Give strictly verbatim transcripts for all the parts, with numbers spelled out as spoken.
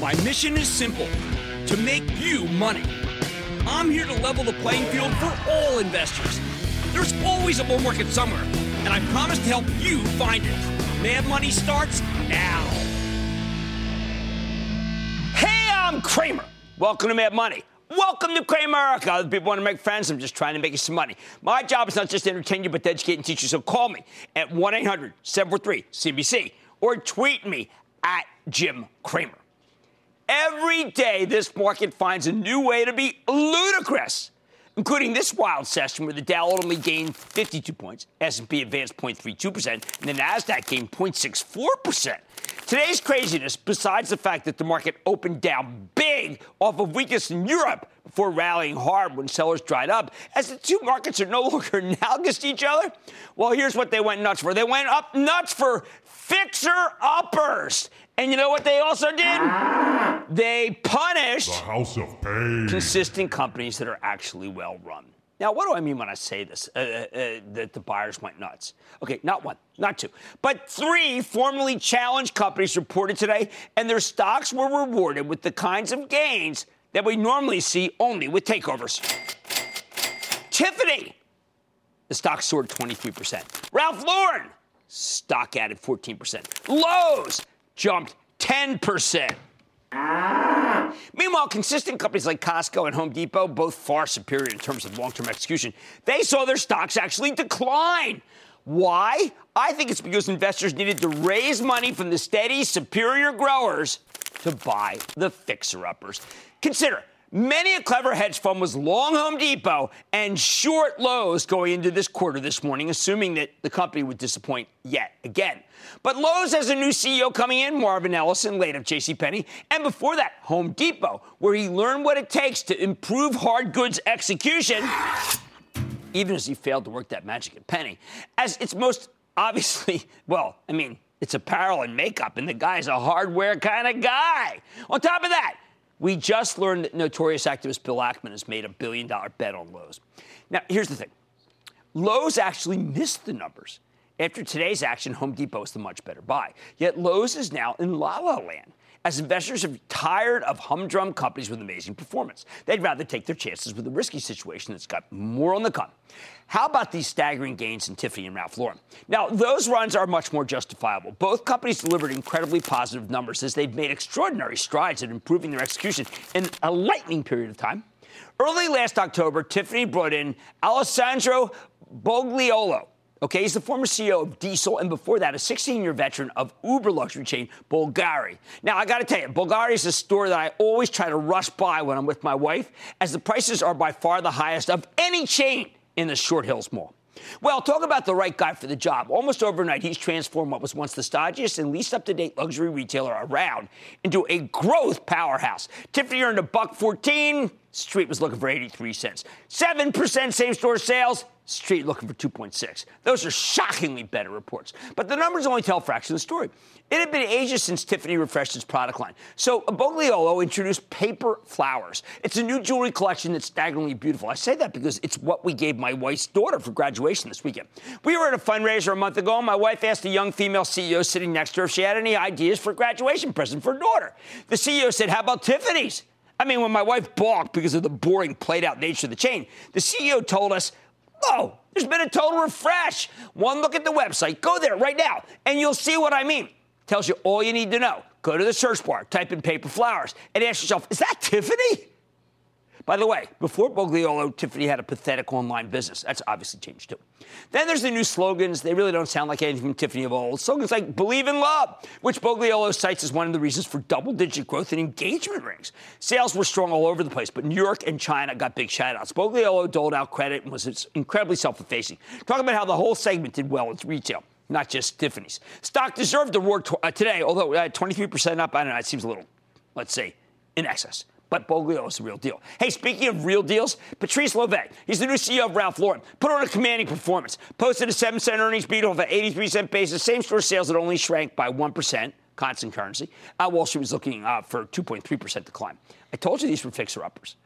My mission is simple, to make you money. I'm here to level the playing field for all investors. There's always a bull market somewhere, and I promise to help you find it. Mad Money starts now. Hey, I'm Cramer. Welcome to Mad Money. Welcome to Cramerica. Other people want to make friends. I'm just trying to make you some money. My job is not just to entertain you, but to educate and teach you. So call me at one eight hundred seven four three C N B C or tweet me at Jim Cramer. Every day, this market finds a new way to be ludicrous, including this wild session where the Dow ultimately gained fifty-two points, S and P advanced zero point three two percent, and the NASDAQ gained zero point six four percent. Today's craziness, besides the fact that the market opened down big off of weakness in Europe before rallying hard when sellers dried up, as the two markets are no longer analogous to each other, well, here's what they went nuts for. They went up nuts for fixer-uppers. And you know what they also did? They punished the house of pain. Consistent companies that are actually well-run. Now, what do I mean when I say this, uh, uh, uh, that the buyers went nuts? Okay, not one, not two, but three formerly challenged companies reported today, and their stocks were rewarded with the kinds of gains that we normally see only with takeovers. Tiffany, the stock soared twenty-three percent. Ralph Lauren, stock added fourteen percent. Lowe's jumped ten percent. Ah. Meanwhile, consistent companies like Costco and Home Depot, both far superior in terms of long-term execution, they saw their stocks actually decline. Why? I think it's because investors needed to raise money from the steady, superior growers to buy the fixer-uppers. Consider, many a clever hedge fund was long Home Depot and short Lowe's going into this quarter this morning, assuming that the company would disappoint yet again. But Lowe's has a new C E O coming in, Marvin Ellison, late of JCPenney, and before that, Home Depot, where he learned what it takes to improve hard goods execution, even as he failed to work that magic at Penny. As it's most obviously, well, I mean, it's apparel and makeup, and the guy's a hardware kind of guy. On top of that, we just learned that notorious activist Bill Ackman has made a billion-dollar bet on Lowe's. Now, here's the thing. Lowe's actually missed the numbers. After today's action, Home Depot is the much better buy. Yet Lowe's is now in la-la land, as investors are tired of humdrum companies with amazing performance. They'd rather take their chances with a risky situation that's got more on the come. How about these staggering gains in Tiffany and Ralph Lauren? Now, those runs are much more justifiable. Both companies delivered incredibly positive numbers as they've made extraordinary strides in improving their execution in a lightning period of time. Early last October, Tiffany brought in Alessandro Bogliolo. Okay, he's the former C E O of Diesel, and before that, a sixteen-year veteran of Uber luxury chain Bulgari. Now, I got to tell you, Bulgari is a store that I always try to rush by when I'm with my wife, as the prices are by far the highest of any chain in the Short Hills Mall. Well, talk about the right guy for the job. Almost overnight, he's transformed what was once the stodgiest and least up-to-date luxury retailer around into a growth powerhouse. Tiffany earned a buck fourteen. Street was looking for eighty-three cents. seven percent same-store sales. Street looking for two point six. Those are shockingly better reports. But the numbers only tell a fraction of the story. It had been ages since Tiffany refreshed its product line. So Bogliolo introduced Paper Flowers. It's a new jewelry collection that's staggeringly beautiful. I say that because it's what we gave my wife's daughter for graduation this weekend. We were at a fundraiser a month ago, and my wife asked a young female C E O sitting next to her if she had any ideas for a graduation present for her daughter. The C E O said, "How about Tiffany's?" I mean, when my wife balked because of the boring, played-out nature of the chain, the C E O told us, "Whoa, there's been a total refresh. One look at the website. Go there right now, and you'll see what I mean." Tells you all you need to know. Go to the search bar, type in Paper Flowers, and ask yourself, is that Tiffany? By the way, before Bogliolo, Tiffany had a pathetic online business. That's obviously changed, too. Then there's the new slogans. They really don't sound like anything from Tiffany of old. Slogans like "Believe in Love," which Bogliolo cites as one of the reasons for double-digit growth in engagement rings. Sales were strong all over the place, but New York and China got big shout-outs. Bogliolo doled out credit and was incredibly self-effacing. Talking about how the whole segment did well in retail. not just Tiffany's. Stock deserved the reward today, although uh, twenty-three percent up. I don't know. It seems a little, let's say, in excess. But Bogliolo is the real deal. Hey, speaking of real deals, Patrice Louvet, he's the new C E O of Ralph Lauren, put on a commanding performance, posted a seven cent earnings beat off an eighty-three cent basis, same-store sales that only shrank by one percent, constant currency. Uh, Wall Street was looking uh, for two point three percent decline. I told you these were fixer-uppers.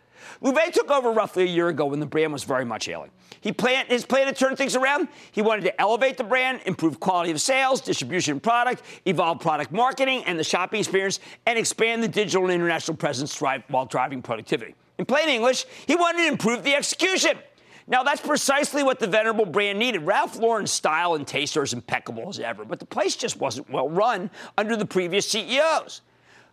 Louvet took over roughly a year ago when the brand was very much ailing. He planned, his plan to turn things around, he wanted to elevate the brand, improve quality of sales, distribution product, evolve product marketing and the shopping experience, and expand the digital and international presence while driving productivity. In plain English, he wanted to improve the execution. Now, that's precisely what the venerable brand needed. Ralph Lauren's style and taste are as impeccable as ever, but the place just wasn't well run under the previous C E Os.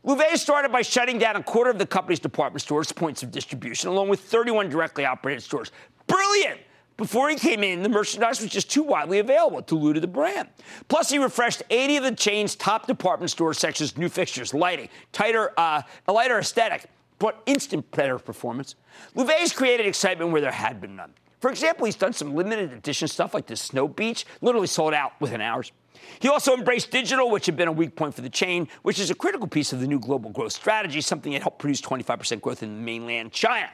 Louvet started by shutting down a quarter of the company's department stores, points of distribution, along with thirty-one directly operated stores. Brilliant! Before he came in, the merchandise was just too widely available. It diluted the brand. Plus, he refreshed eighty of the chain's top department store sections, new fixtures, lighting, tighter, uh, a lighter aesthetic, brought instant better performance. Louvet's created excitement where there had been none. For example, he's done some limited edition stuff like this snow beach, literally sold out within hours. He also embraced digital, which had been a weak point for the chain, which is a critical piece of the new global growth strategy, something that helped produce twenty-five percent growth in mainland China.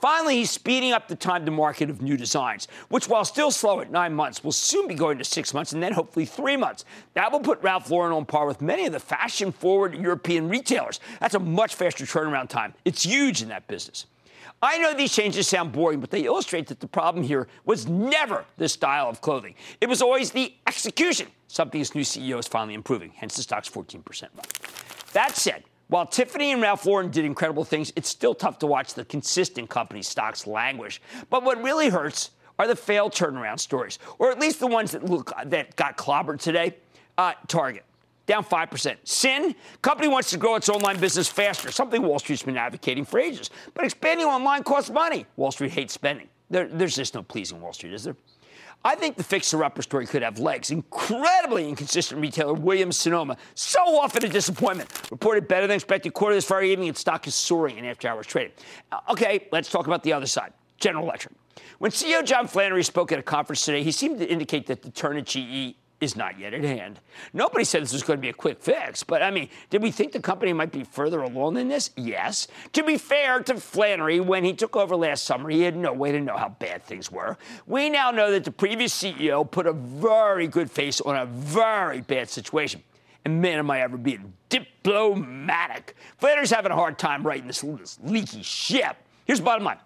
Finally, he's speeding up the time to market of new designs, which, while still slow at nine months, will soon be going to six months and then hopefully three months. That will put Ralph Lauren on par with many of the fashion-forward European retailers. That's a much faster turnaround time. It's huge in that business. I know these changes sound boring, but they illustrate that the problem here was never the style of clothing. It was always the execution, something this new C E O is finally improving, hence the stock's fourteen percent run. That said, while Tiffany and Ralph Lauren did incredible things, it's still tough to watch the consistent company stocks languish. But what really hurts are the failed turnaround stories, or at least the ones that, look, that got clobbered today. Uh, Target. Down five percent. Sin, company wants to grow its online business faster, something Wall Street's been advocating for ages. But expanding online costs money. Wall Street hates spending. There, there's just no pleasing Wall Street, is there? I think the fixer-upper story could have legs. Incredibly inconsistent retailer Williams-Sonoma, so often a disappointment, reported better than expected quarter this Friday evening, its stock is soaring in after-hours trading. Okay, let's talk about the other side, General Electric. When C E O John Flannery spoke at a conference today, he seemed to indicate that the turn at G E is not yet at hand. Nobody said this was going to be a quick fix, but, I mean, did we think the company might be further along than this? Yes. To be fair to Flannery, when he took over last summer, he had no way to know how bad things were. We now know that the previous C E O put a very good face on a very bad situation. And man, am I ever being diplomatic. Flannery's having a hard time writing this, this leaky ship. Here's the bottom line.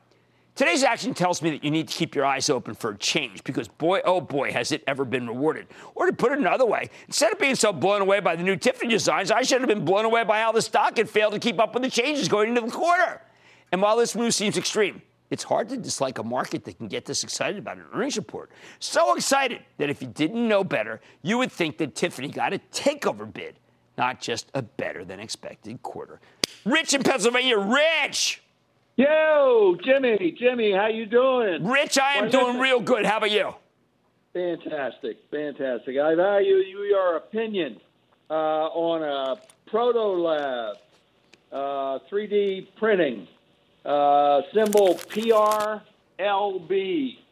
Today's action tells me that you need to keep your eyes open for a change because, boy, oh, boy, has it ever been rewarded. Or to put it another way, instead of being so blown away by the new Tiffany designs, I should have been blown away by how the stock had failed to keep up with the changes going into the quarter. And while this move seems extreme, it's hard to dislike a market that can get this excited about an earnings report. So excited that if you didn't know better, you would think that Tiffany got a takeover bid, not just a better-than-expected quarter. Rich in Pennsylvania, Rich! Yo, Jimmy, Jimmy, how you doing? Rich, I am Why, doing real good. How about you? Fantastic, fantastic. I value your opinion uh, on a Protolab, uh, three D printing, uh, symbol P R L B.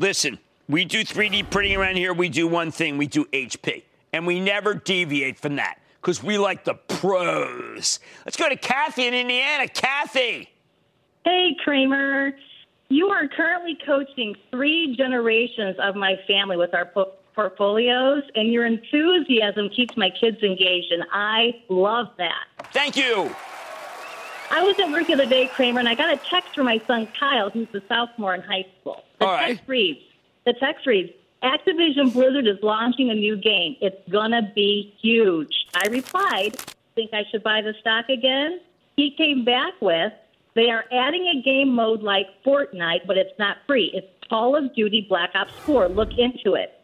Listen, we do three D printing around here. We do one thing. We do H P, and we never deviate from that. Because we like the pros. Let's go to Kathy in Indiana. Kathy. Hey, Cramer. You are currently coaching three generations of my family with our po- portfolios, and your enthusiasm keeps my kids engaged, and I love that. Thank you. I was at work the other day, Cramer, and I got a text from my son, Kyle, who's a sophomore in high school. The All text right. reads, the text reads, Activision Blizzard is launching a new game. It's going to be huge. I replied, think I should buy the stock again? He came back with, they are adding a game mode like Fortnite, but it's not free. It's Call of Duty Black Ops four. Look into it.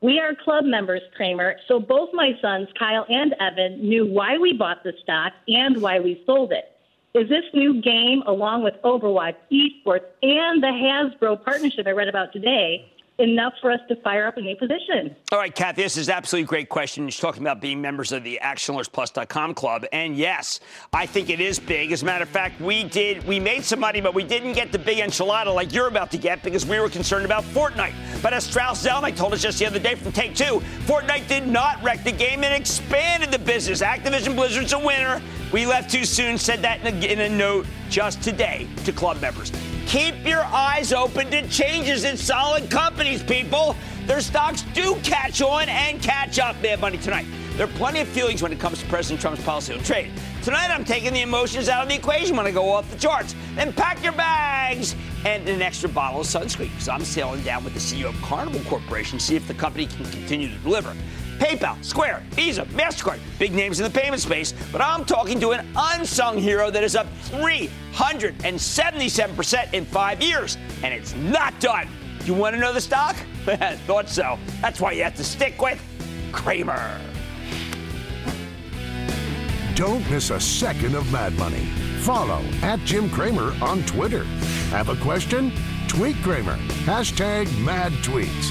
We are club members, Cramer, so both my sons, Kyle and Evan, knew why we bought the stock and why we sold it. Is this new game, along with Overwatch, esports, and the Hasbro partnership I read about today, enough for us to fire up a new position. All right, Kathy, this is an absolutely great question. She's talking about being members of the action alerts plus dot com club. And yes, I think it is big. As a matter of fact, we did, we made some money, but we didn't get the big enchilada like you're about to get because we were concerned about Fortnite. But as Strauss Zelnick told us just the other day from Take Two, Fortnite did not wreck the game and expanded the business. Activision Blizzard's a winner. We left too soon, said that in a, in a note just today to club members. Keep your eyes open to changes in solid companies, people. Their stocks do catch on and catch up. Mad Money tonight. There are plenty of feelings when it comes to President Trump's policy on trade. Tonight, I'm taking the emotions out of the equation when I go off the charts. Then pack your bags and an extra bottle of sunscreen because I'm sailing down with the C E O of Carnival Corporation to see if the company can continue to deliver. PayPal, Square, Visa, MasterCard, big names in the payment space, but I'm talking to an unsung hero that is up three hundred seventy-seven percent in five years, and it's not done. You want to know the stock? I thought so. That's why you have to stick with Cramer. Don't miss a second of Mad Money. Follow at Jim Cramer on Twitter. Have a question? Tweet Cramer. Hashtag Mad Tweets.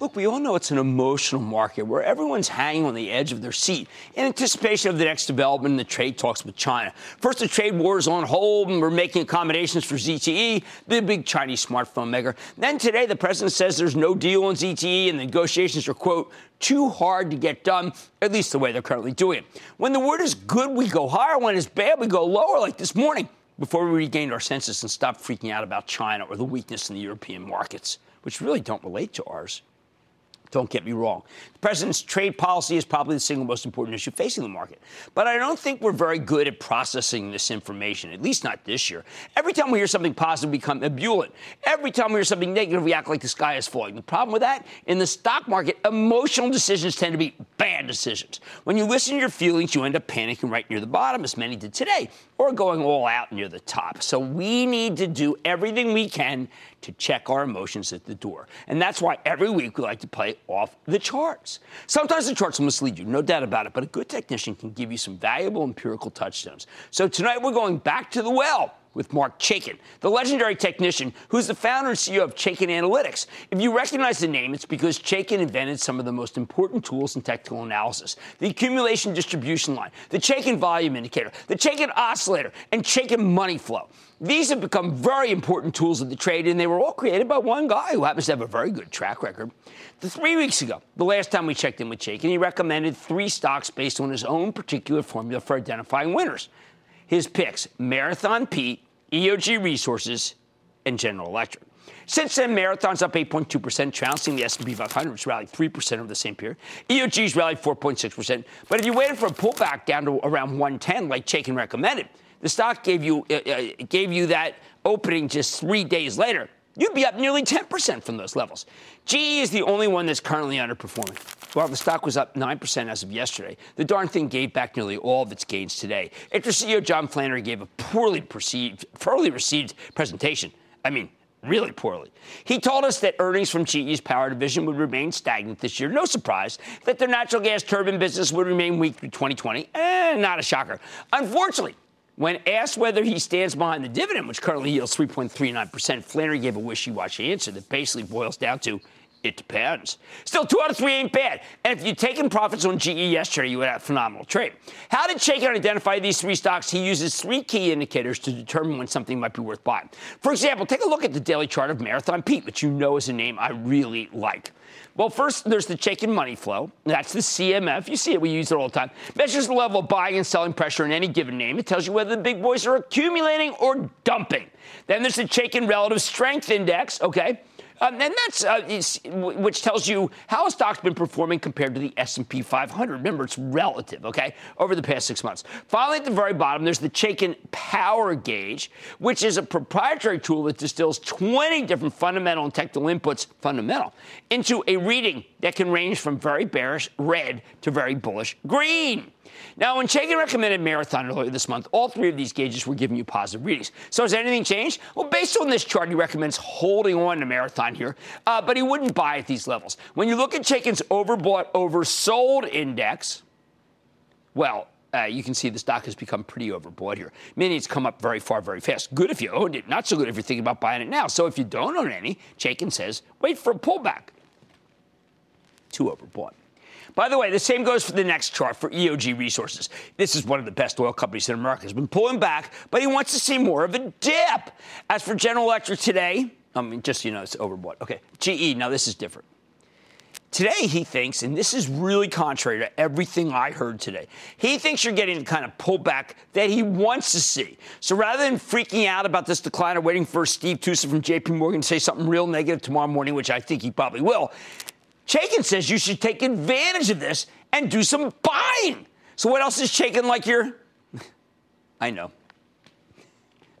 Look, we all know it's an emotional market where everyone's hanging on the edge of their seat in anticipation of the next development in the trade talks with China. First, the trade war is on hold, and we're making accommodations for Z T E, the big Chinese smartphone maker. Then today, the president says there's no deal on Z T E, and the negotiations are, quote, too hard to get done, at least the way they're currently doing it. When the word is good, we go higher. When it's bad, we go lower, like this morning, before we regained our senses and stopped freaking out about China or the weakness in the European markets, which really don't relate to ours. Don't get me wrong. The president's trade policy is probably the single most important issue facing the market. But I don't think we're very good at processing this information, at least not this year. Every time we hear something positive, we become ebullient. Every time we hear something negative, we act like the sky is falling. The problem with that, in the stock market, emotional decisions tend to be bad decisions. When you listen to your feelings, you end up panicking right near the bottom, as many did today, or going all out near the top. So we need to do everything we can to check our emotions at the door. And that's why every week we like to play off the charts. Sometimes the charts will mislead you, no doubt about it, but a good technician can give you some valuable empirical touchstones. So tonight we're going back to the well with Mark Chaikin, the legendary technician who's the founder and C E O of Chaikin Analytics. If you recognize the name, it's because Chaikin invented some of the most important tools in technical analysis. The accumulation distribution line, the Chaikin volume indicator, the Chaikin oscillator, and Chaikin money flow. These have become very important tools of the trade, and they were all created by one guy who happens to have a very good track record. The three weeks ago, the last time we checked in with Chaikin, he recommended three stocks based on his own particular formula for identifying winners. His picks, Marathon Pete, E O G Resources, and General Electric. Since then, Marathon's up eight point two percent, trouncing the S and P five hundred, which rallied three percent over the same period. E O G's rallied four point six percent. But if you waited for a pullback down to around one ten, like Chaikin recommended, the stock gave you, uh, gave you that opening just three days later, you'd be up nearly ten percent from those levels. G E is the only one that's currently underperforming. While the stock was up nine percent as of yesterday, the darn thing gave back nearly all of its gains today. After C E O John Flannery gave a poorly perceived, poorly received presentation. I mean, really poorly. He told us that earnings from G E's power division would remain stagnant this year. No surprise that their natural gas turbine business would remain weak through twenty twenty. Eh, not a shocker. Unfortunately, when asked whether he stands behind the dividend, which currently yields three point three nine percent, Flannery gave a wishy-washy answer that basically boils down to, it depends. Still, two out of three ain't bad. And if you'd taken profits on G E yesterday, you would have a phenomenal trade. How did Chaikin identify these three stocks? He uses three key indicators to determine when something might be worth buying. For example, take a look at the daily chart of Marathon Pete, which you know is a name I really like. Well, first, there's the Chaikin money flow. That's the C M F. You see it. We use it all the time. Measures the level of buying and selling pressure in any given name. It tells you whether the big boys are accumulating or dumping. Then there's the Chaikin relative strength index, okay? Um, and that's uh, which tells you how a stock's been performing compared to the S and P five hundred. Remember, it's relative, okay, over the past six months. Finally, at the very bottom, there's the Chaikin Power Gauge, which is a proprietary tool that distills twenty different fundamental and technical inputs, fundamental, into a reading that can range from very bearish red to very bullish green. Now, when Chaikin recommended Marathon earlier this month, all three of these gauges were giving you positive readings. So has anything changed? Well, based on this chart, he recommends holding on to Marathon here, uh, but he wouldn't buy at these levels. When you look at Chaikin's overbought, oversold index, well, Uh, you can see the stock has become pretty overbought here, meaning it's come up very far, very fast. Good if you owned it, not so good if you're thinking about buying it now. So if you don't own any, Chaikin says, wait for a pullback. Too overbought. By the way, the same goes for the next chart for E O G Resources. This is one of the best oil companies in America. It's been pulling back, but he wants to see more of a dip. As for General Electric today, I mean, just, you know, it's overbought. Okay, G E, now this is different. Today, he thinks, and this is really contrary to everything I heard today, he thinks you're getting the kind of pullback that he wants to see. So rather than freaking out about this decline or waiting for Steve Tusa from J P Morgan to say something real negative tomorrow morning, which I think he probably will, Chaikin says you should take advantage of this and do some buying. So what else is Chaikin like here? I know.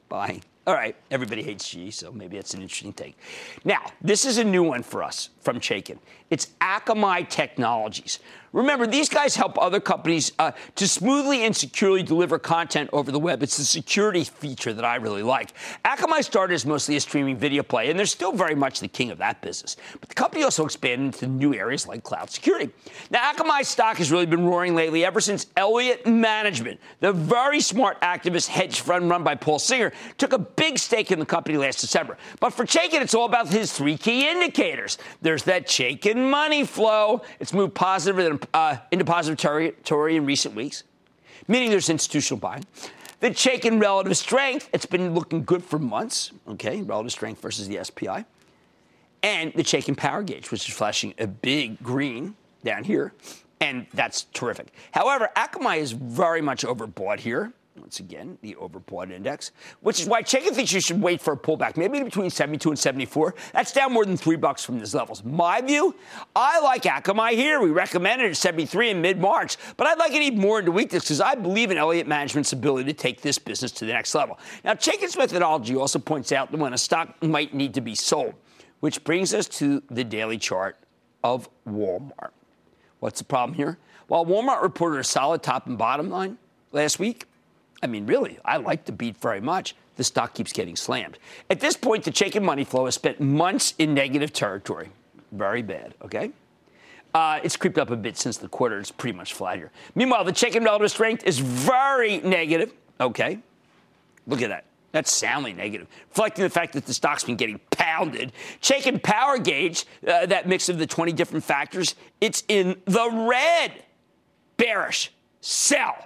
Buying. All right, everybody hates G, so maybe that's an interesting take. Now, this is a new one for us from Chaikin. It's Akamai Technologies. Remember, these guys help other companies uh, to smoothly and securely deliver content over the web. It's the security feature that I really like. Akamai started as mostly a streaming video play, and they're still very much the king of that business. But the company also expanded into new areas like cloud security. Now, Akamai's stock has really been roaring lately ever since Elliott Management, the very smart activist hedge fund run by Paul Singer, took a big stake in the company last December. But for Chaikin, it's all about his three key indicators. There's that Chaikin money flow. It's moved positive uh, into positive territory in recent weeks, meaning there's institutional buying. The Chaikin relative strength, it's been looking good for months, okay, relative strength versus the S P I. And the Chaikin power gauge, which is flashing a big green down here, and that's terrific. However, Akamai is very much overbought here. Once again, the overbought index, which is why Chaikin thinks you should wait for a pullback, maybe between seventy-two and seventy-four. That's down more than three bucks from these levels. My view, I like Akamai here. We recommended it at seventy-three in mid-March, but I'd like it even more into weakness because I believe in Elliott Management's ability to take this business to the next level. Now, Chaikin's methodology also points out when a stock might need to be sold, which brings us to the daily chart of Walmart. What's the problem here? While Walmart reported a solid top and bottom line last week, I mean, really, I like the beat very much. The stock keeps getting slammed. At this point, the Chaikin money flow has spent months in negative territory. Very bad, okay? Uh, it's creeped up a bit since the quarter. It's pretty much flat here. Meanwhile, the Chaikin relative strength is very negative, okay? Look at that. That's soundly negative, reflecting the fact that the stock's been getting pounded. Chaikin power gauge, uh, that mix of the twenty different factors, it's in the red. Bearish. Sell.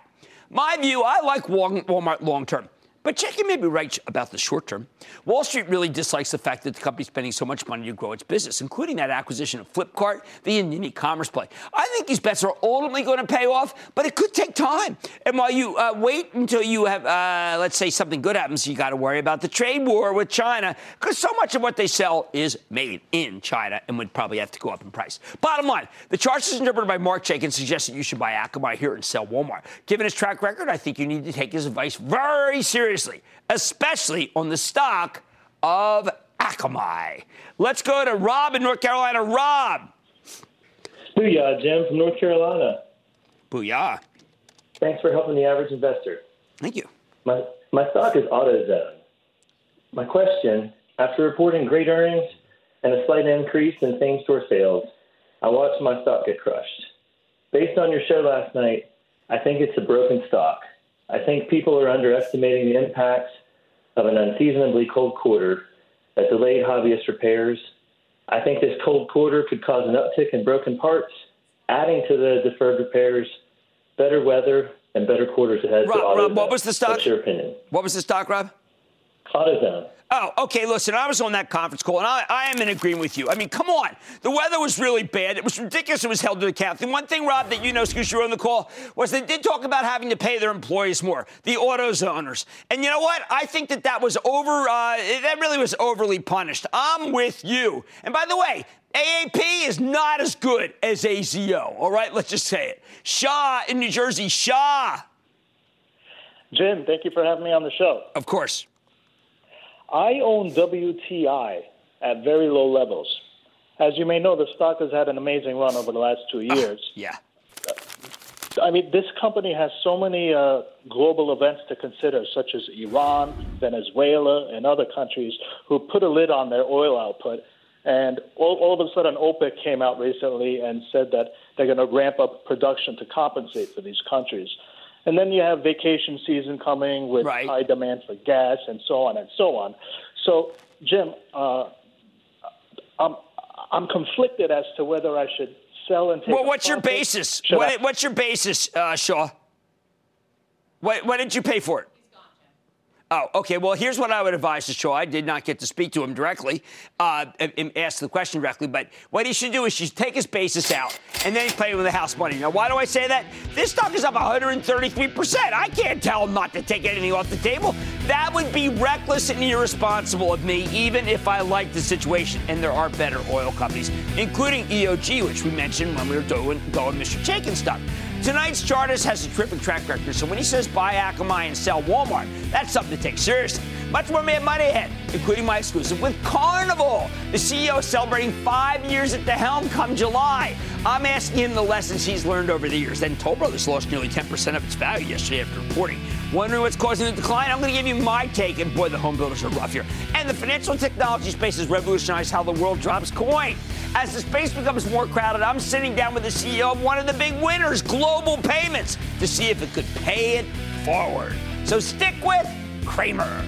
My view, I like Walmart long-term, but Chaikin may be right about the short-term. Wall Street really dislikes the fact that the company's spending so much money to grow its business, including that acquisition of Flipkart, the Indian e-commerce play. I think these bets are ultimately going to pay off, but it could take time. And while you uh, wait until you have, uh, let's say, something good happens, you got to worry about the trade war with China, because so much of what they sell is made in China and would probably have to go up in price. Bottom line, the charts as interpreted by Mark Chaikin suggests that you should buy Akamai here and sell Walmart. Given his track record, I think you need to take his advice very seriously, especially on the stock of Akamai. Let's go to Rob in North Carolina. Rob. Booyah, Jim from North Carolina. Booyah. Thanks for helping the average investor. Thank you. My my stock is AutoZone. My question, after reporting great earnings and a slight increase in same-store sales, I watched my stock get crushed. Based on your show last night, I think it's a broken stock. I think people are underestimating the impacts of an unseasonably cold quarter that delayed hobbyist repairs. I think this cold quarter could cause an uptick in broken parts, adding to the deferred repairs, better weather, and better quarters ahead. Rob, Rob what was the stock? What's your opinion? What was the stock, Rob? AutoZone. Oh, okay, listen, I was on that conference call, and I, I am in agreement with you. I mean, come on. The weather was really bad. It was ridiculous it was held to account. The one thing, Rob, that you know, because you were on the call, was they did talk about having to pay their employees more, the AutoZoners. And you know what? I think that that was over uh, – that really was overly punished. I'm with you. And by the way, A A P is not as good as A Z O, all right? Let's just say it. Shaw in New Jersey. Shaw. Jim, thank you for having me on the show. Of course. I own W T I at very low levels. As you may know, the stock has had an amazing run over the last two years. Uh, yeah. I mean, this company has so many uh, global events to consider, such as Iran, Venezuela, and other countries who put a lid on their oil output. And all, all of a sudden, OPEC came out recently and said that they're going to ramp up production to compensate for these countries. And then you have vacation season coming with right. high demand for gas and so on and so on. So, Jim, uh, I'm, I'm conflicted as to whether I should sell and take well, what's your basis? What, what's your basis, uh, Shaw? What, what did you pay for it? Oh, okay. Well, here's what I would advise to Shaw. I did not get to speak to him directly, uh, and ask the question directly. But what he should do is should take his basis out and then play with the house money. Now, why do I say that? This stock is up one hundred thirty-three percent. I can't tell him not to take anything off the table. That would be reckless and irresponsible of me, even if I liked the situation. And there are better oil companies, including E O G, which we mentioned when we were doing, doing Mister Chaikin's stuff. Tonight's Chartist has a terrific track record, so when he says buy Akamai and sell Walmart, that's something to take seriously. Much more Mad Money ahead, including my exclusive with Carnival. The C E O celebrating five years at the helm come July. I'm asking him the lessons he's learned over the years. Then Toll Brothers lost nearly ten percent of its value yesterday after reporting. Wondering what's causing the decline? I'm going to give you my take, and boy, the home builders are rough here. And the financial technology space has revolutionized how the world drops coin. As the space becomes more crowded, I'm sitting down with the C E O of one of the big winners, Global Payments, to see if it could pay it forward. So stick with Cramer.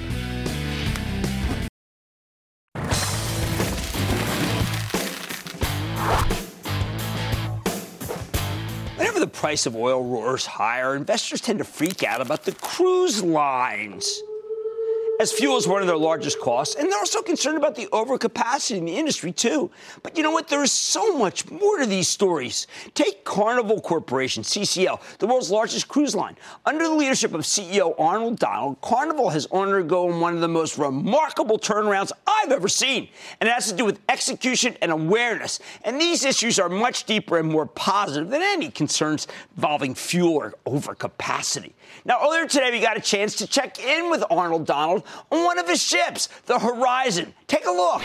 Whenever the price of oil roars higher, investors tend to freak out about the cruise lines, as fuel is one of their largest costs, and they're also concerned about the overcapacity in the industry, too. But you know what? There is so much more to these stories. Take Carnival Corporation, C C L, the world's largest cruise line. Under the leadership of C E O Arnold Donald, Carnival has undergone one of the most remarkable turnarounds I've ever seen, and it has to do with execution and awareness. And these issues are much deeper and more positive than any concerns involving fuel or overcapacity. Now, earlier today, we got a chance to check in with Arnold Donald on one of his ships, the Horizon. Take a look.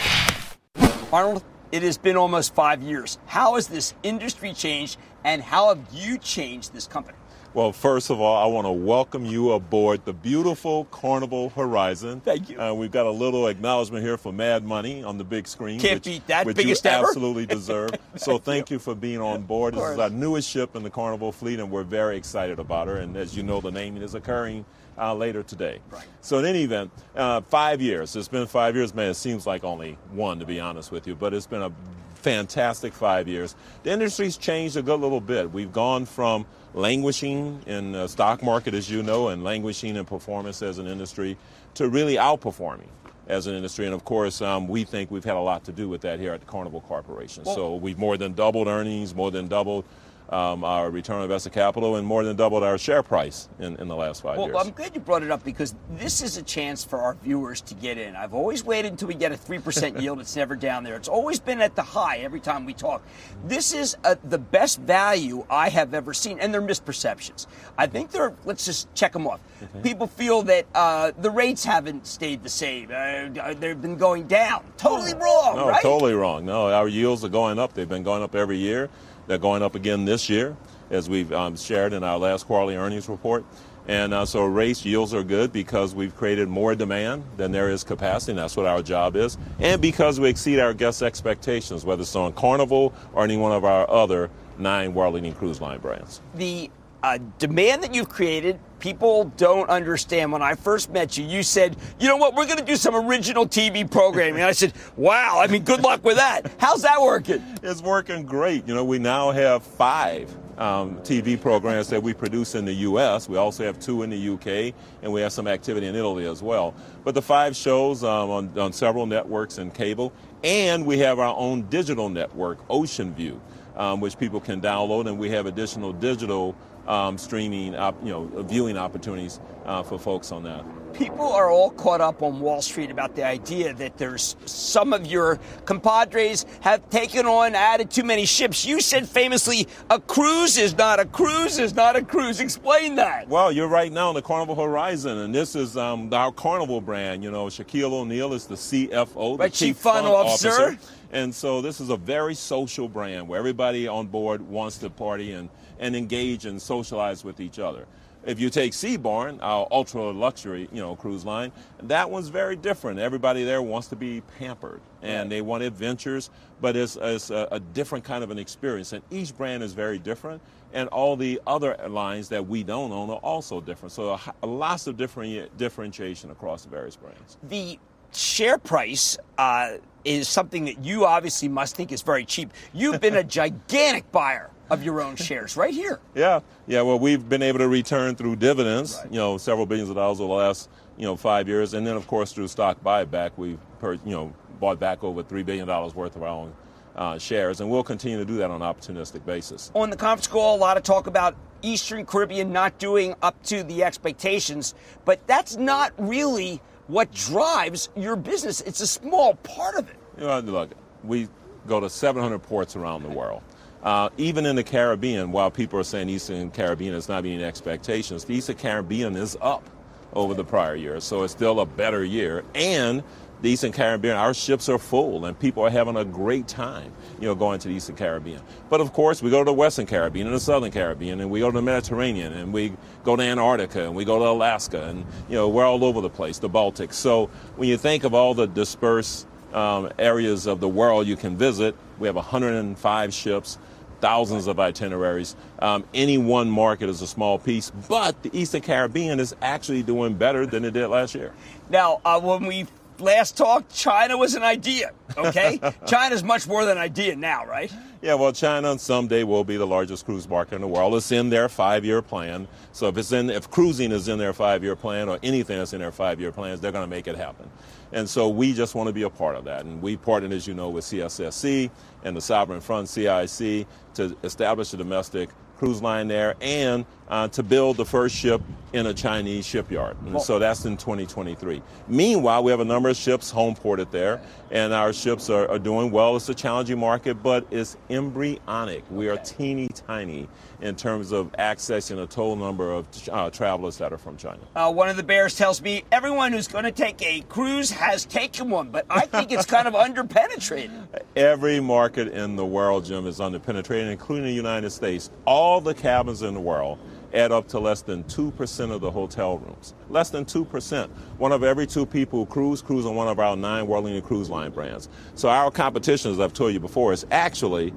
Arnold, it has been almost five years. How has this industry changed, and how have you changed this company? Well, first of all, I want to welcome you aboard the beautiful Carnival Horizon. Thank you. Uh, we've got a little acknowledgement here for Mad Money on the big screen. Can't which, beat that. Which biggest you ever. Absolutely deserve. So thank you. you for being on board. This is our newest ship in the Carnival fleet, and we're very excited about her. And as you know, the naming is occurring uh, later today. Right. So in any event, uh, five years. It's been five years. Man, it seems like only one, to be honest with you. But it's been a fantastic five years. The industry's changed a good little bit. We've gone from languishing in the stock market, as you know, and languishing in performance as an industry, to really outperforming as an industry. And, of course, um, we think we've had a lot to do with that here at the Carnival Corporation. Well, so we've more than doubled earnings, more than doubled um, our return on invested capital, and more than doubled our share price in, in the last five well, years. Well, I'm glad you brought it up, because this is a chance for our viewers to get in. I've always waited until we get a three percent yield. It's never down there. It's always been at the high every time we talk. This is a, the best value I have ever seen, and they're misperceptions. I think they're, let's just check them off. Mm-hmm. People feel that uh, the rates haven't stayed the same. Uh, they've been going down. Totally wrong, no, right? No, totally wrong. No, our yields are going up. They've been going up every year. They're going up again this year, as we've um, shared in our last quarterly earnings report. And uh, so rates, yields are good because we've created more demand than there is capacity, and that's what our job is. And because we exceed our guests' expectations, whether it's on Carnival or any one of our other nine world-leading cruise line brands. The uh, demand that you've created, people don't understand. When I first met you, you said, you know what, we're going to do some original T V programming. And I said, wow, I mean, good luck with that. How's that working? It's working great. You know, we now have five Um, T V programs that we produce in the U S. We also have two in the U K, and we have some activity in Italy as well. But the five shows um, on, on several networks and cable, and we have our own digital network, Ocean View, um, which people can download, and we have additional digital um, streaming, op- you know, viewing opportunities uh, for folks on that. People are all caught up on Wall Street about the idea that there's some of your compadres have taken on, added too many ships. You said famously, a cruise is not a cruise is not a cruise. Explain that. Well, you're right now on the Carnival Horizon, and this is um, our Carnival brand. You know, Shaquille O'Neal is the C F O, the right, Chief Fun Officer. Officer. And so this is a very social brand where everybody on board wants to party and, and engage and socialize with each other. If you take Seabourn, our ultra-luxury, you know, cruise line, that one's very different. Everybody there wants to be pampered, and they want adventures, but it's, it's a, a different kind of an experience. And each brand is very different, and all the other lines that we don't own are also different. So a, a lots of different differentiation across the various brands. The share price uh, is something that you obviously must think is very cheap. You've been a gigantic buyer of your own shares right here. Yeah. Yeah, well, we've been able to return through dividends, right. you know, several billions of dollars over the last, you know, five years. And then, of course, through stock buyback, we've, per, you know, bought back over three billion dollars worth of our own uh, shares. And we'll continue to do that on an opportunistic basis. On the conference call, a lot of talk about Eastern Caribbean not doing up to the expectations, but that's not really what drives your business. It's a small part of it. You know, look, we go to seven hundred ports around the world. Uh, even in the Caribbean, while people are saying Eastern Caribbean is not meeting expectations, the Eastern Caribbean is up over the prior year, so it's still a better year. And the Eastern Caribbean, our ships are full, and people are having a great time, you know, going to the Eastern Caribbean. But of course, we go to the Western Caribbean and the Southern Caribbean, and we go to the Mediterranean, and we go to Antarctica, and we go to Alaska, and you know, we're all over the place, the Baltic. So when you think of all the dispersed um, areas of the world you can visit, we have one hundred five ships. Thousands of itineraries. Um, any one market is a small piece, but the Eastern Caribbean is actually doing better than it did last year. Now, uh, when we last talked, China was an idea, okay? China's much more than an idea now, right? Yeah, well, China someday will be the largest cruise market in the world. It's in their five-year plan. So if it's in, if cruising is in their five-year plan or anything that's in their five-year plans, they're going to make it happen. And so we just want to be a part of that. And we partnered, as you know, with C S S C and the Sovereign Fund, C I C, to establish a domestic cruise line there and uh, to build the first ship in a Chinese shipyard. And so that's in twenty twenty-three. Meanwhile, we have a number of ships home ported there, and our ships are, are doing well. It's a challenging market, but it's embryonic. We are teeny tiny in terms of accessing a total number of uh, travelers that are from China. Uh, one of the bears tells me everyone who's going to take a cruise has taken one, but I think it's kind of underpenetrated. Every market in the world, Jim, is underpenetrated, including the United States. All the cabins in the world add up to less than two percent of the hotel rooms. Less than two percent. One of every two people who cruise, cruise on one of our nine world-leading cruise line brands. So our competition, as I've told you before, is actually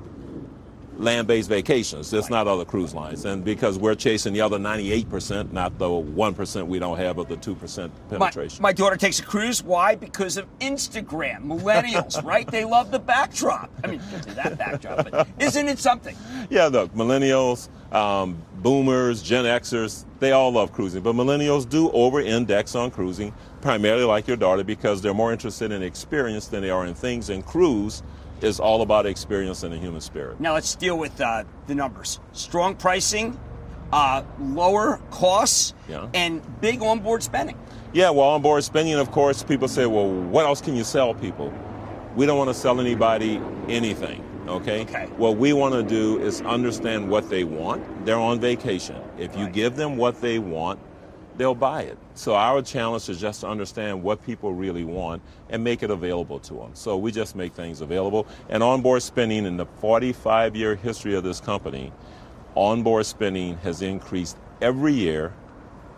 land-based vacations. It's not other cruise lines. And because we're chasing the other ninety-eight percent, not the one percent we don't have of the two percent penetration. My, my daughter takes a cruise. Why? Because of Instagram. Millennials, right? They love the backdrop. I mean, that backdrop, but isn't it something? Yeah, look, millennials, Um, boomers, Gen Xers, they all love cruising. But millennials do over-index on cruising, primarily like your daughter, because they're more interested in experience than they are in things. And cruise is all about experience and the human spirit. Now let's deal with uh, the numbers. Strong pricing, uh, lower costs, yeah. and big onboard spending. Yeah, well, onboard spending, of course, people say, well, what else can you sell people? We don't want to sell anybody anything. Okay? Okay. What we want to do is understand what they want. They're on vacation. If you give them what they want, they'll buy it. So our challenge is just to understand what people really want and make it available to them. So we just make things available. And onboard spending, in the forty-five year history of this company, onboard spending has increased every year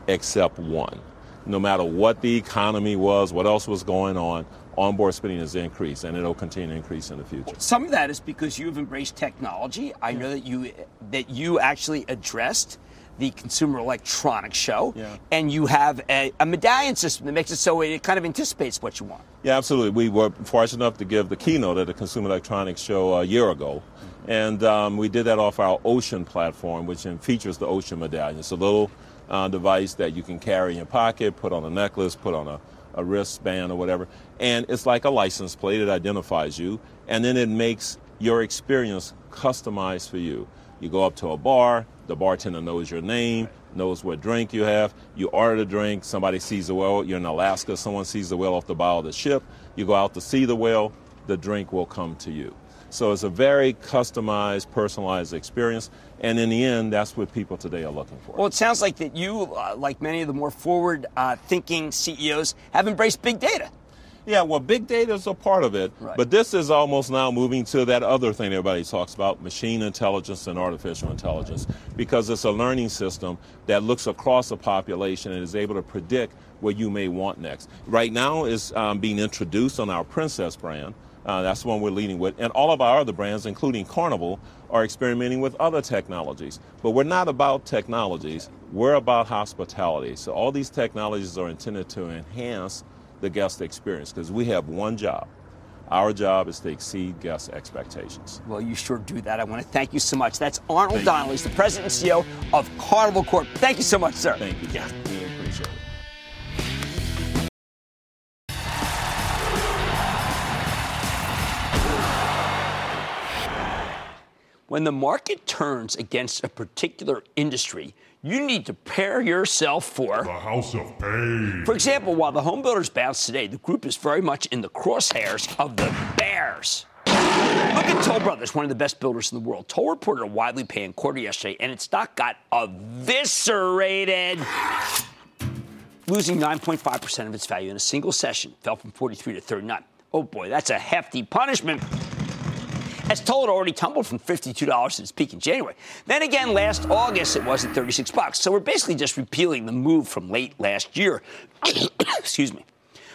except one. No matter what the economy was, what else was going on, onboard spending has increased, and it'll continue to increase in the future. Some of that is because you've embraced technology. I yeah. know that you that you actually addressed the Consumer Electronics Show, yeah. and you have a, a medallion system that makes it so it kind of anticipates what you want. Yeah, absolutely. We were fortunate enough to give the keynote at the Consumer Electronics Show a year ago, and um, we did that off our Ocean platform, which features the Ocean medallion. It's a little uh, device that you can carry in your pocket, put on a necklace, put on a a wristband or whatever, and it's like a license plate. It identifies you, and then it makes your experience customized for you. You go up to a bar, the bartender knows your name, knows what drink you have, you order the drink, somebody sees the whale, you're in Alaska, someone sees the whale off the bow of the ship, you go out to see the whale, the drink will come to you. So it's a very customized, personalized experience, and in the end, that's what people today are looking for. Well, it sounds like that you, uh, like many of the more forward-thinking uh, C E Os, have embraced big data. Yeah, well, big data is a part of it, right. But this is almost now moving to that other thing everybody talks about, machine intelligence and artificial intelligence, because it's a learning system that looks across a population and is able to predict what you may want next. Right now, it's um, being introduced on our Princess brand. Uh, that's the one we're leading with. And all of our other brands, including Carnival, are experimenting with other technologies. But we're not about technologies. We're about hospitality. So all these technologies are intended to enhance the guest experience, because we have one job. Our job is to exceed guest expectations. Well, you sure do that. I want to thank you so much. That's Arnold Donald. He's the president and C E O of Carnival Corp. Thank you so much, sir. Thank you. Yeah. Really appreciate it. When the market turns against a particular industry, you need to prepare yourself for the house of pain. For example, while the home builders bounce today, the group is very much in the crosshairs of the bears. Look at Toll Brothers, one of the best builders in the world. Toll reported a widely paying quarter yesterday, and its stock got eviscerated, losing nine point five percent of its value in a single session. Fell from forty-three to thirty-nine. Oh boy, that's a hefty punishment. As Toll had already tumbled from fifty-two dollars at its peak in January. Then again, last August, it was at thirty-six bucks. So we're basically just repealing the move from late last year. Excuse me.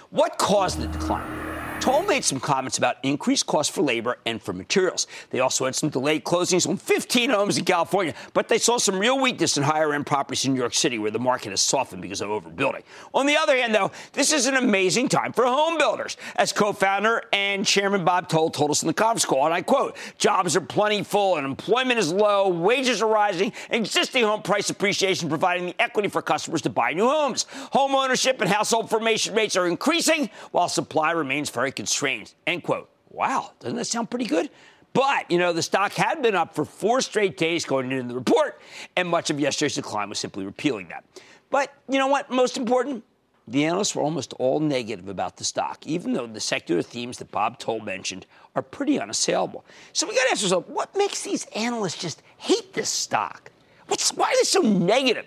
What caused the decline? Toll made some comments about increased costs for labor and for materials. They also had some delayed closings on fifteen homes in California, but they saw some real weakness in higher-end properties in New York City, where the market has softened because of overbuilding. On the other hand, though, this is an amazing time for home builders. As co-founder and chairman Bob Toll told us in the conference call, and I quote, "Jobs are plentiful and employment is low, wages are rising, existing home price appreciation providing the equity for customers to buy new homes. Home ownership and household formation rates are increasing, while supply remains very constrained." End quote. Wow, doesn't that sound pretty good? But, you know, the stock had been up for four straight days going into the report, and much of yesterday's decline was simply repealing that. But, you know what, most important, the analysts were almost all negative about the stock, even though the secular themes that Bob Toll mentioned are pretty unassailable. So we got to ask ourselves, what makes these analysts just hate this stock? What's, why are they so negative?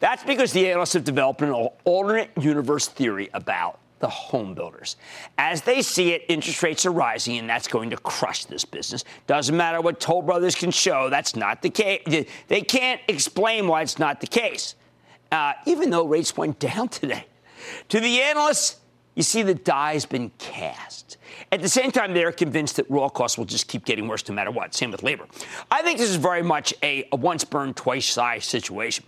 That's because the analysts have developed an alternate universe theory about the home builders. As they see it, interest rates are rising, and that's going to crush this business. Doesn't matter what Toll Brothers can show, that's not the case. They can't explain why it's not the case, uh, even though rates went down today. To the analysts, you see the die has been cast. At the same time, they're convinced that raw costs will just keep getting worse no matter what. Same with labor. I think this is very much a, a once burned, twice shy situation.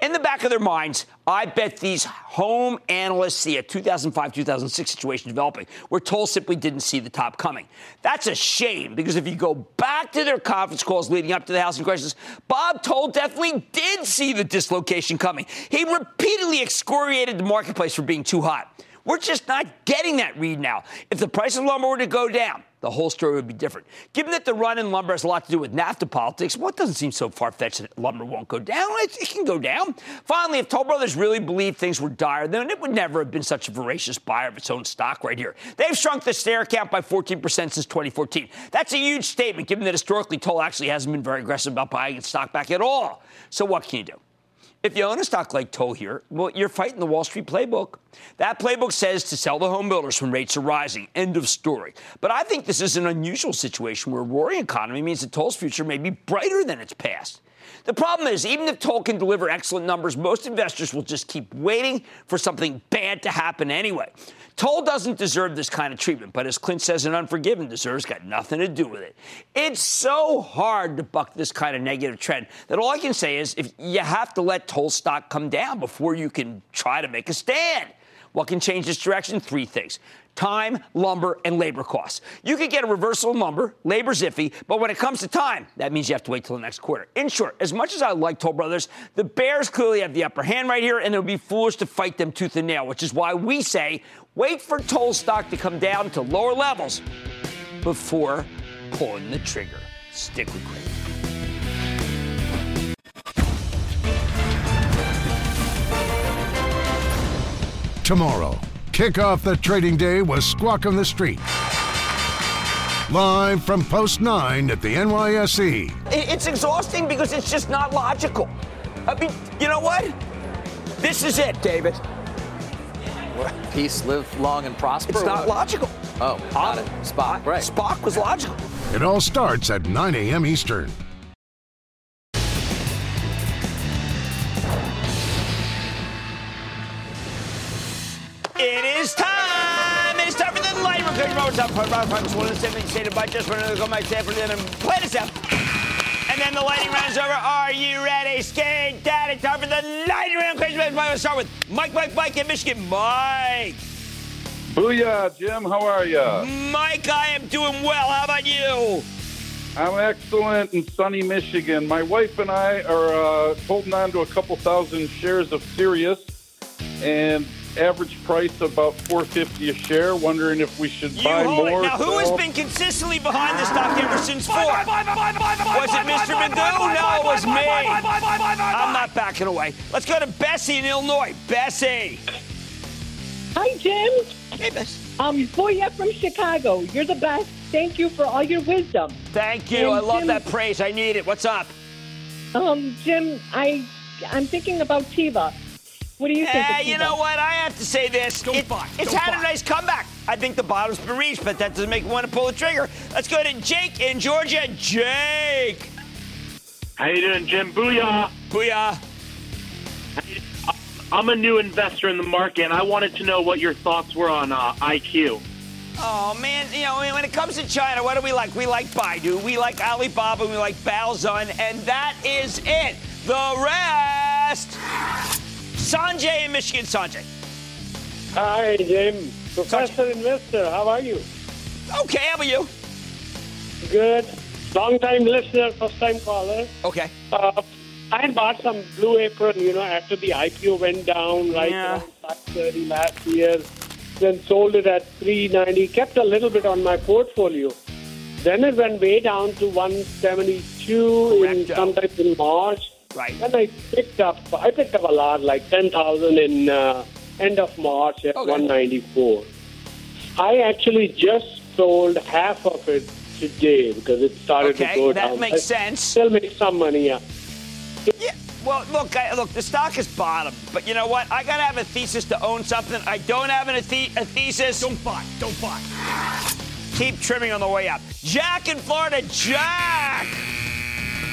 In the back of their minds, I bet these home analysts see a two thousand five two thousand six situation developing where Toll simply didn't see the top coming. That's a shame, because if you go back to their conference calls leading up to the housing crisis, Bob Toll definitely did see the dislocation coming. He repeatedly excoriated the marketplace for being too hot. We're just not getting that read now. If the price of lumber were to go down, the whole story would be different. Given that the run in lumber has a lot to do with NAFTA politics, well, it doesn't seem so far-fetched that lumber won't go down. It, it can go down. Finally, if Toll Brothers really believed things were dire, then it would never have been such a voracious buyer of its own stock right here. They've shrunk the share count by fourteen percent since twenty fourteen. That's a huge statement, given that historically Toll actually hasn't been very aggressive about buying its stock back at all. So what can you do? If you own a stock like Toll here, well, you're fighting the Wall Street playbook. That playbook says to sell the home builders when rates are rising. End of story. But I think this is an unusual situation where a roaring economy means that Toll's future may be brighter than its past. The problem is, even if Toll can deliver excellent numbers, most investors will just keep waiting for something bad to happen anyway. Toll doesn't deserve this kind of treatment, but as Clint says in Unforgiven, deserves got nothing to do with it. It's so hard to buck this kind of negative trend that all I can say is if you have to let Toll stock come down before you can try to make a stand. What can change this direction? Three things. Time, lumber, and labor costs. You could get a reversal in lumber. Labor's iffy. But when it comes to time, that means you have to wait till the next quarter. In short, as much as I like Toll Brothers, the bears clearly have the upper hand right here, and it would be foolish to fight them tooth and nail, which is why we say wait for Toll stock to come down to lower levels before pulling the trigger. Stick with Craig. Tomorrow, kick off the trading day with Squawk on the Street. Live from Post nine at the N Y S E. It's exhausting because it's just not logical. I mean, you know what? This is it, David. Peace, live long and prosper. It's not logical. Oh, got it. Spock, right. Spock was logical. It all starts at nine a.m. Eastern. It is time. It is time for the light room. Good road top. Part five. Five. One of the seven. Stated by just for another. Go Mike Sanford. And play this out. And then the lightning round is over. Are you ready? Skate daddy. Time for the lightning round. We'll start with Mike, Mike, Mike in Michigan. Mike. Booyah, Jim. How are you? Mike, I am doing well. How about you? I'm excellent in sunny Michigan. My wife and I are uh, holding on to a couple thousand shares of Sirius, and average price about four fifty a share. Wondering if we should you buy hold more. It. Now, who has been consistently behind the stock ever since four? Was it Mister Maddow? No, it was me. I'm not backing away. Let's go to Bessie in Illinois. Bessie. Hi, Jim. Hey, Bessie. Um, Boya from Chicago. You're the best. Thank you for all your wisdom. Thank you. And I love Jim, that praise. I need it. What's up? Um, Jim, I I'm thinking about Teva. What do you think? Uh, you know what? I have to say this. Don't it, buy. It's Don't had buy. a nice comeback. I think the bottom's been reached, but that doesn't make me want to pull the trigger. Let's go to Jake in Georgia. Jake. How you doing, Jim? Booyah. Booyah. I'm a new investor in the market, and I wanted to know what your thoughts were on uh, I Q. Oh, man. You know, when it comes to China, what do we like? We like Baidu. We like Alibaba. We like Baozun. And that is it. The rest... Sanjay in Michigan. Sanjay. Hi, Jim. Professor Sanjay. Investor, how are you? Okay, how are you? Good. Long-time listener, first-time caller. Okay. Uh, I bought some Blue Apron, you know, after the I P O went down, right yeah. around five thirty last year, then sold it at three ninety, kept a little bit on my portfolio. Then it went way down to one seventy-two Correcto. in sometime in March. Right. And I picked up, I picked up a lot, like ten thousand in uh, end of March at okay. one ninety-four. I actually just sold half of it today because it started okay, to go down. Okay, that makes I sense. Still make some money, yeah. yeah. Well, look, I, look, the stock is bottom, but you know what? I got to have a thesis to own something. I don't have an, a, the- a thesis. Don't buy, don't buy. Keep trimming on the way up. Jack in Florida. Jack!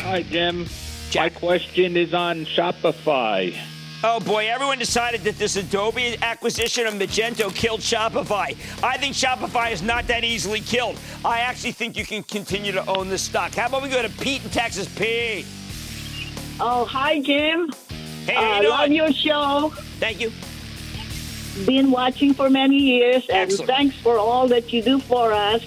Hi, Jim. Jack. My question is on Shopify. Oh, boy. Everyone decided that this Adobe acquisition of Magento killed Shopify. I think Shopify is not that easily killed. I actually think you can continue to own this stock. How about we go to Pete in Texas? Pete. Oh, hi, Jim. Hey, how you doing? I love your show. Thank you. Been watching for many years, Excellent. and thanks for all that you do for us.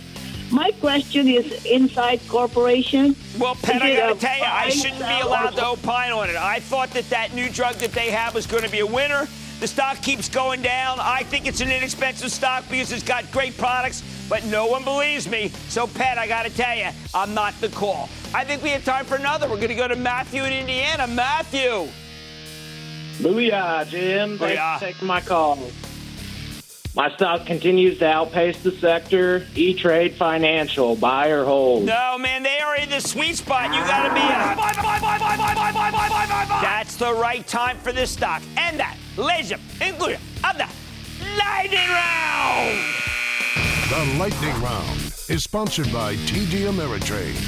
My question is Inside Corporation. Well, Pat, I got to tell you, I shouldn't be allowed to opine on it. I thought that that new drug that they have was going to be a winner. The stock keeps going down. I think it's an inexpensive stock because it's got great products, but no one believes me. So, Pat, I got to tell you, I'm not the call. I think we have time for another. We're going to go to Matthew in Indiana. Matthew. Booyah, Jim. Booyah. Thanks for taking my call. My stock continues to outpace the sector. E-Trade Financial, buy or hold. No, man, they are in the sweet spot. You got to be in. Buy, buy, buy, buy, buy, buy, buy, buy, buy, buy, buy. That's the right time for this stock. And that, ladies and gentlemen, of the Lightning Round. The Lightning Round is sponsored by T D Ameritrade.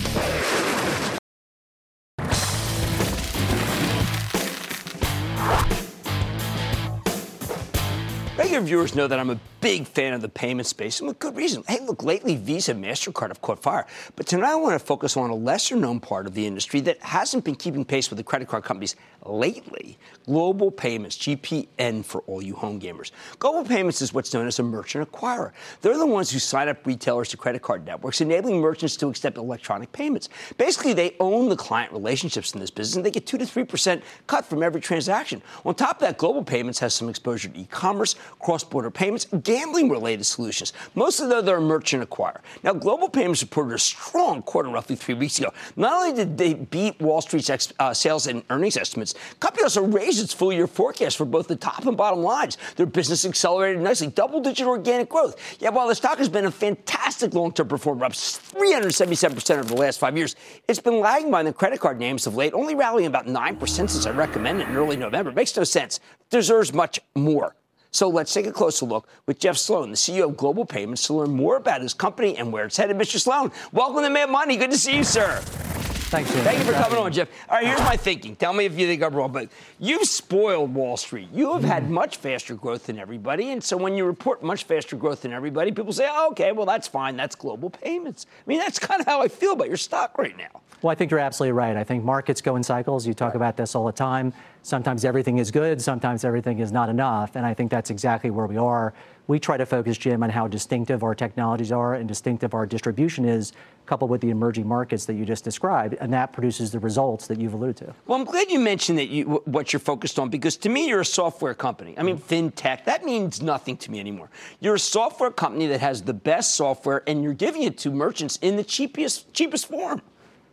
Regular viewers know that I'm a big fan of the payment space, and with good reason. Hey, look, lately Visa and MasterCard have caught fire. But tonight I want to focus on a lesser-known part of the industry that hasn't been keeping pace with the credit card companies lately, Global Payments, G P N for all you home gamers. Global Payments is what's known as a merchant acquirer. They're the ones who sign up retailers to credit card networks, enabling merchants to accept electronic payments. Basically, they own the client relationships in this business, and they get two to three percent cut from every transaction. On top of that, Global Payments has some exposure to e-commerce, cross-border payments, gambling-related solutions, mostly though they're a merchant acquirer. Now, Global Payments reported a strong quarter roughly three weeks ago. Not only did they beat Wall Street's ex- uh, sales and earnings estimates, the company also raised its full-year forecast for both the top and bottom lines. Their business accelerated nicely, double-digit organic growth. Yet while the stock has been a fantastic long-term performer, up three hundred seventy-seven percent over the last five years, it's been lagging behind the credit card names of late, only rallying about nine percent since I recommended in early November. Makes no sense. Deserves much more. So let's take a closer look with Jeff Sloan, the C E O of Global Payments, to learn more about his company and where it's headed. Mister Sloan, welcome to Mad Money. Good to see you, sir. Thanks, Jim. Thank you for coming on, Jeff. All right, here's my thinking. Tell me if you think I'm wrong, but you've spoiled Wall Street. You have had much faster growth than everybody, and so when you report much faster growth than everybody, people say, oh, okay, well, that's fine. That's Global Payments. I mean, that's kind of how I feel about your stock right now. Well, I think you're absolutely right. I think markets go in cycles. You talk about this all the time. Sometimes everything is good. Sometimes everything is not enough, and I think that's exactly where we are. We try to focus, Jim, on how distinctive our technologies are and distinctive our distribution is, coupled with the emerging markets that you just described, and that produces the results that you've alluded to. Well, I'm glad you mentioned that you, what you're focused on, because to me, you're a software company. I mean, fintech, that means nothing to me anymore. You're a software company that has the best software, and you're giving it to merchants in the cheapest, cheapest form.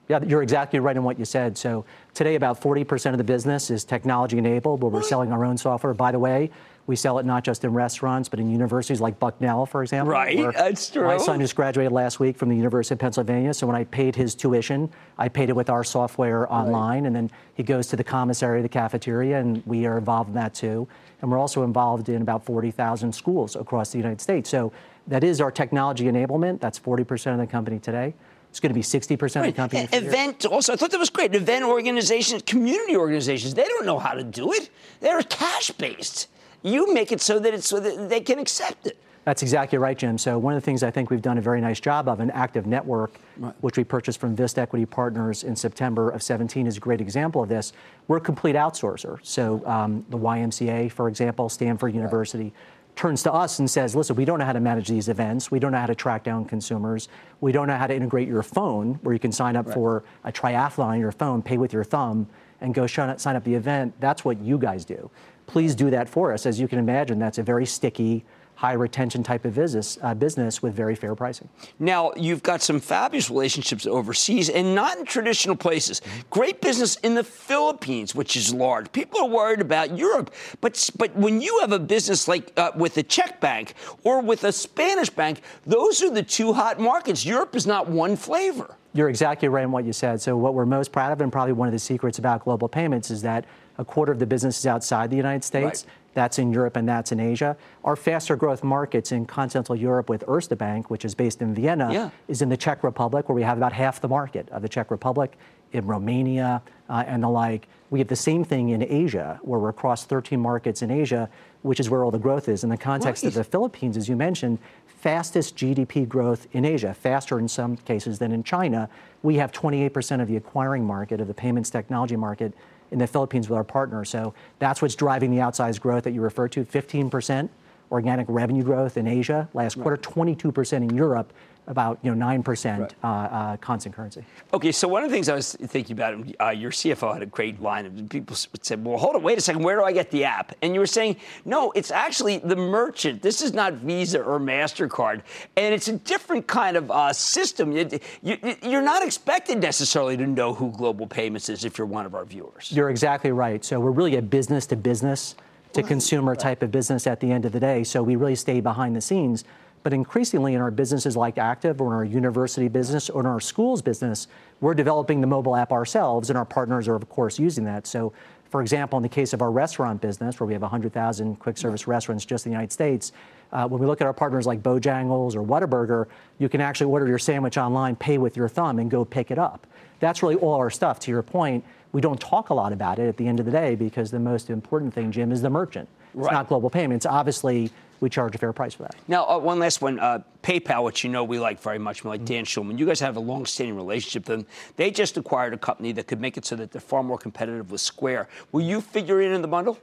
Yeah, you're exactly right in what you said. So today, about forty percent of the business is technology-enabled, where we're really? selling our own software. By the way, we sell it not just in restaurants, but in universities like Bucknell, for example. Right, that's true. My son just graduated last week from the University of Pennsylvania, so when I paid his tuition, I paid it with our software online, right. And then he goes to the commissary, the cafeteria, and we are involved in that too. And we're also involved in about forty thousand schools across the United States. So that is our technology enablement. That's forty percent of the company today. It's going to be sixty percent right. of the company. Event also, I thought that was great. Event organizations, community organizations, they don't know how to do it. They're cash-based. You make it so that it's so that they can accept it. That's exactly right, Jim. So one of the things I think we've done a very nice job of, an active network, right. which we purchased from Vista Equity Partners in September of seventeen, is a great example of this. We're a complete outsourcer. So um, the Y M C A, for example, Stanford University, right. turns to us and says, listen, we don't know how to manage these events. We don't know how to track down consumers. We don't know how to integrate your phone, where you can sign up right. for a triathlon on your phone, pay with your thumb, and go sign up the event. That's what you guys do. Please do that for us. As you can imagine, that's a very sticky, high-retention type of business, uh, business with very fair pricing. Now, you've got some fabulous relationships overseas and not in traditional places. Great business in the Philippines, which is large. People are worried about Europe. But but when you have a business like uh, with a Czech bank or with a Spanish bank, those are the two hot markets. Europe is not one flavor. You're exactly right in what you said. So what we're most proud of, and probably one of the secrets about Global Payments, is that a quarter of the business is outside the United States. Right. That's in Europe and that's in Asia. Our faster growth markets in continental Europe with Erste Bank, which is based in Vienna, yeah. is in the Czech Republic, where we have about half the market of the Czech Republic, in Romania uh, and the like. We have the same thing in Asia, where we're across thirteen markets in Asia, which is where all the growth is. In the context right. of the Philippines, as you mentioned, fastest G D P growth in Asia, faster in some cases than in China. We have twenty-eight percent of the acquiring market, of the payments technology market, in the Philippines with our partner. So that's what's driving the outsized growth that you referred to. fifteen percent organic revenue growth in Asia last quarter, twenty-two percent in Europe, about you know nine percent right. uh, uh, constant currency. Okay, so one of the things I was thinking about, uh, your C F O had a great line of people said, well, hold on, wait a second, where do I get the app? And you were saying, no, it's actually the merchant. This is not Visa or MasterCard, and it's a different kind of uh, system. You, you, you're not expected necessarily to know who Global Payments is if you're one of our viewers. You're exactly right. So we're really a business-to-business, to-consumer right. type of business at the end of the day, so we really stay behind the scenes. But increasingly in our businesses like Active or in our university business or in our schools business, we're developing the mobile app ourselves, and our partners are, of course, using that. So, for example, in the case of our restaurant business, where we have one hundred thousand quick service restaurants just in the United States, uh, when we look at our partners like Bojangles or Whataburger, you can actually order your sandwich online, pay with your thumb, and go pick it up. That's really all our stuff. To your point, we don't talk a lot about it at the end of the day, because the most important thing, Jim, is the merchant. It's right. not Global Payments. Obviously, we charge a fair price for that. Now, uh, one last one. Uh, PayPal, which you know we like very much. We like mm-hmm. Dan Schulman. You guys have a long-standing relationship with them. They just acquired a company that could make it so that they're far more competitive with Square. Will you figure in in the bundle?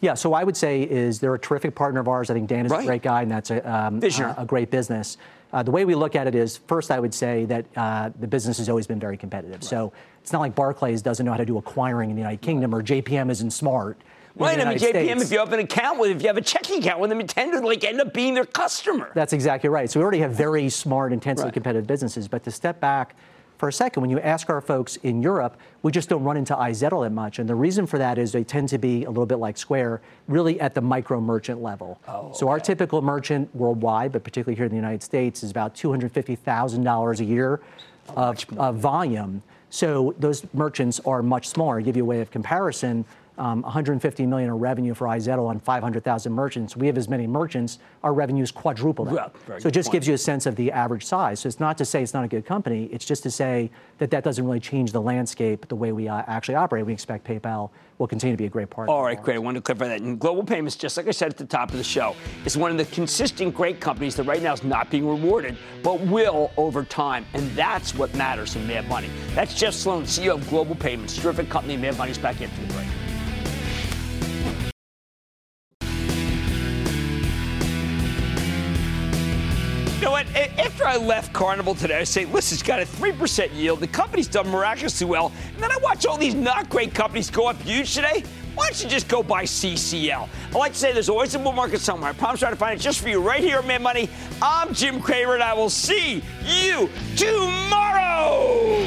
Yeah, so I would say is they're a terrific partner of ours. I think Dan is right. a great guy, and that's a, um, a, a great business. Uh, the way we look at it is, first, I would say that uh, the business has always been very competitive. Right. So it's not like Barclays doesn't know how to do acquiring in the United Kingdom, or J P M isn't smart. Right, I mean, J P M, if you have an account with, if you have a checking account with them, you tend to like end up being their customer. That's exactly right. So we already have very smart, intensely right. competitive businesses. But to step back for a second, when you ask our folks in Europe, we just don't run into iZettle that much. And the reason for that is they tend to be a little bit like Square, really at the micro-merchant level. Oh, so okay. our typical merchant worldwide, but particularly here in the United States, is about two hundred fifty thousand dollars a year of, of volume. So those merchants are much smaller. I'll give you a way of comparison. um, one hundred fifty million dollars in revenue for iZettle on five hundred thousand merchants. We have as many merchants. Our revenues quadruple that. Yeah, so it just point. gives you a sense of the average size. So it's not to say it's not a good company. It's just to say that that doesn't really change the landscape the way we uh, actually operate. We expect PayPal will continue to be a great partner. All right, great. I wanted to clarify that. And Global Payments, just like I said at the top of the show, is one of the consistent great companies that right now is not being rewarded, but will over time. And that's what matters in Mad Money. That's Jeff Sloan, C E O of Global Payments. Terrific company. Mad Money's back after the break. You know what? After I left Carnival today, I say, listen, it's got a three percent yield. The company's done miraculously well. And then I watch all these not great companies go up huge today. Why don't you just go buy C C L? I like to say there's always a bull market somewhere. I promise I'll try to find it just for you right here on Mad Money. I'm Jim Cramer, and I will see you tomorrow.